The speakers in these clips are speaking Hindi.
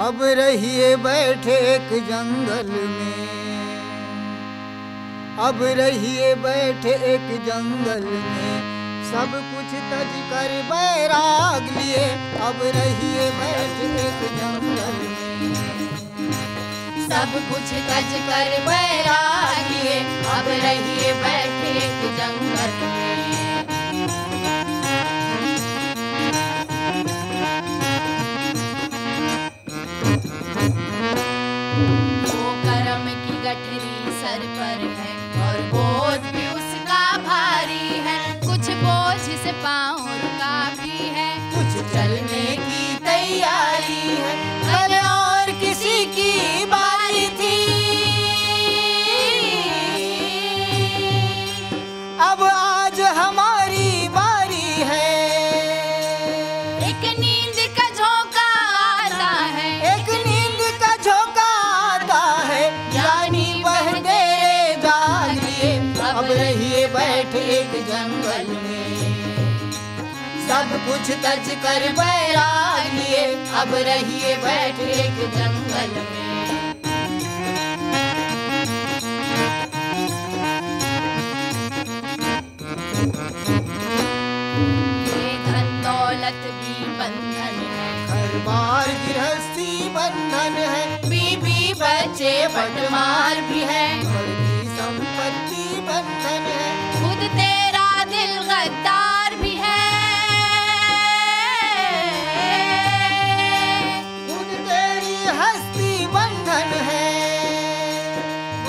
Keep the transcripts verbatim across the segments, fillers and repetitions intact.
अब रहिए बैठे एक जंगल में, अब रहिए बैठे एक जंगल में, सब कुछ तज कर बैराग लिए। अब रहिए बैठे एक जंगल में, सब कुछ तज कर बैराग लिए। अब रहिए बैठे एक जंगल में। गठरी सर पर है और बोझ भी उसका भारी है, कुछ बोझ से पाँव रुका भी है, कुछ चलने की तैयारी है। कल और किसी की बारी थी, अब आज हमारी बारी है। एक नींद का झोंका आता है, एक नींद का झोंका आता है, बैठे एक जंगल में, सब कुछ तज कर बैराग लिए। अब रहिए बैठे एक जंगल में। ये धन दौलत भी बंधन है, घर बार गृहस्थी बंधन है, बीबी बच्चे बटमार भी है, घर की संपत्ति बंधन है, खुद तेरा दिल गद्दार भी है, खुद तेरी हस्ती बंधन है।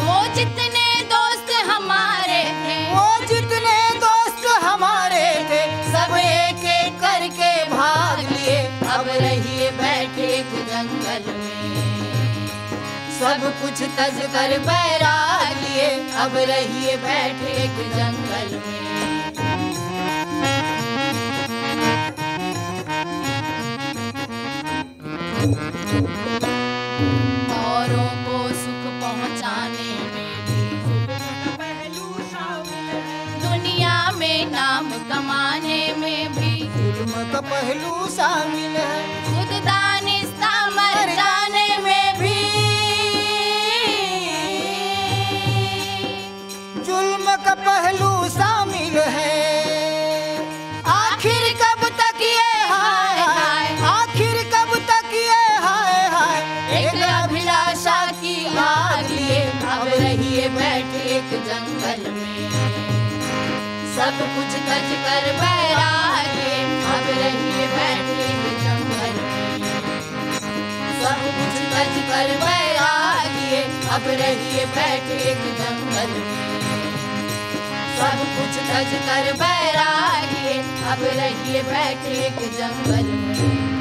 वो जितने दोस्त हमारे थे, वो जितने दोस्त हमारे थे, सब एक एक करके भाग लिए। अब रहिए बैठे एक जंगल में, सब कुछ तज कर बैराग लिए। अब रहिए बैठे एक जंगल में। औरों को सुख पहुँचाने में भी सुख पहलू शामिल है, दुनिया में नाम कमाने में भी जुल्म का पहलू शामिल है, खुद दानिस्ता मर जाने में भी का पहलू शामिल है। आखिर कब तक ये हाय हाय, आखिर कब तक ये हाय हाय, एक अभिलाषा की आग लिए। अब रहिए बैठे एक जंगल में, सब कुछ तज कर बैराग लिए। अब रहिए बैठे एक जंगल में, सब कुछ तज कर बैराग लिए। अब रहिए बैठे एक जंगल में, सब कुछ तज कर बैराग लिए। अब रहिए बैठे एक जंगल में।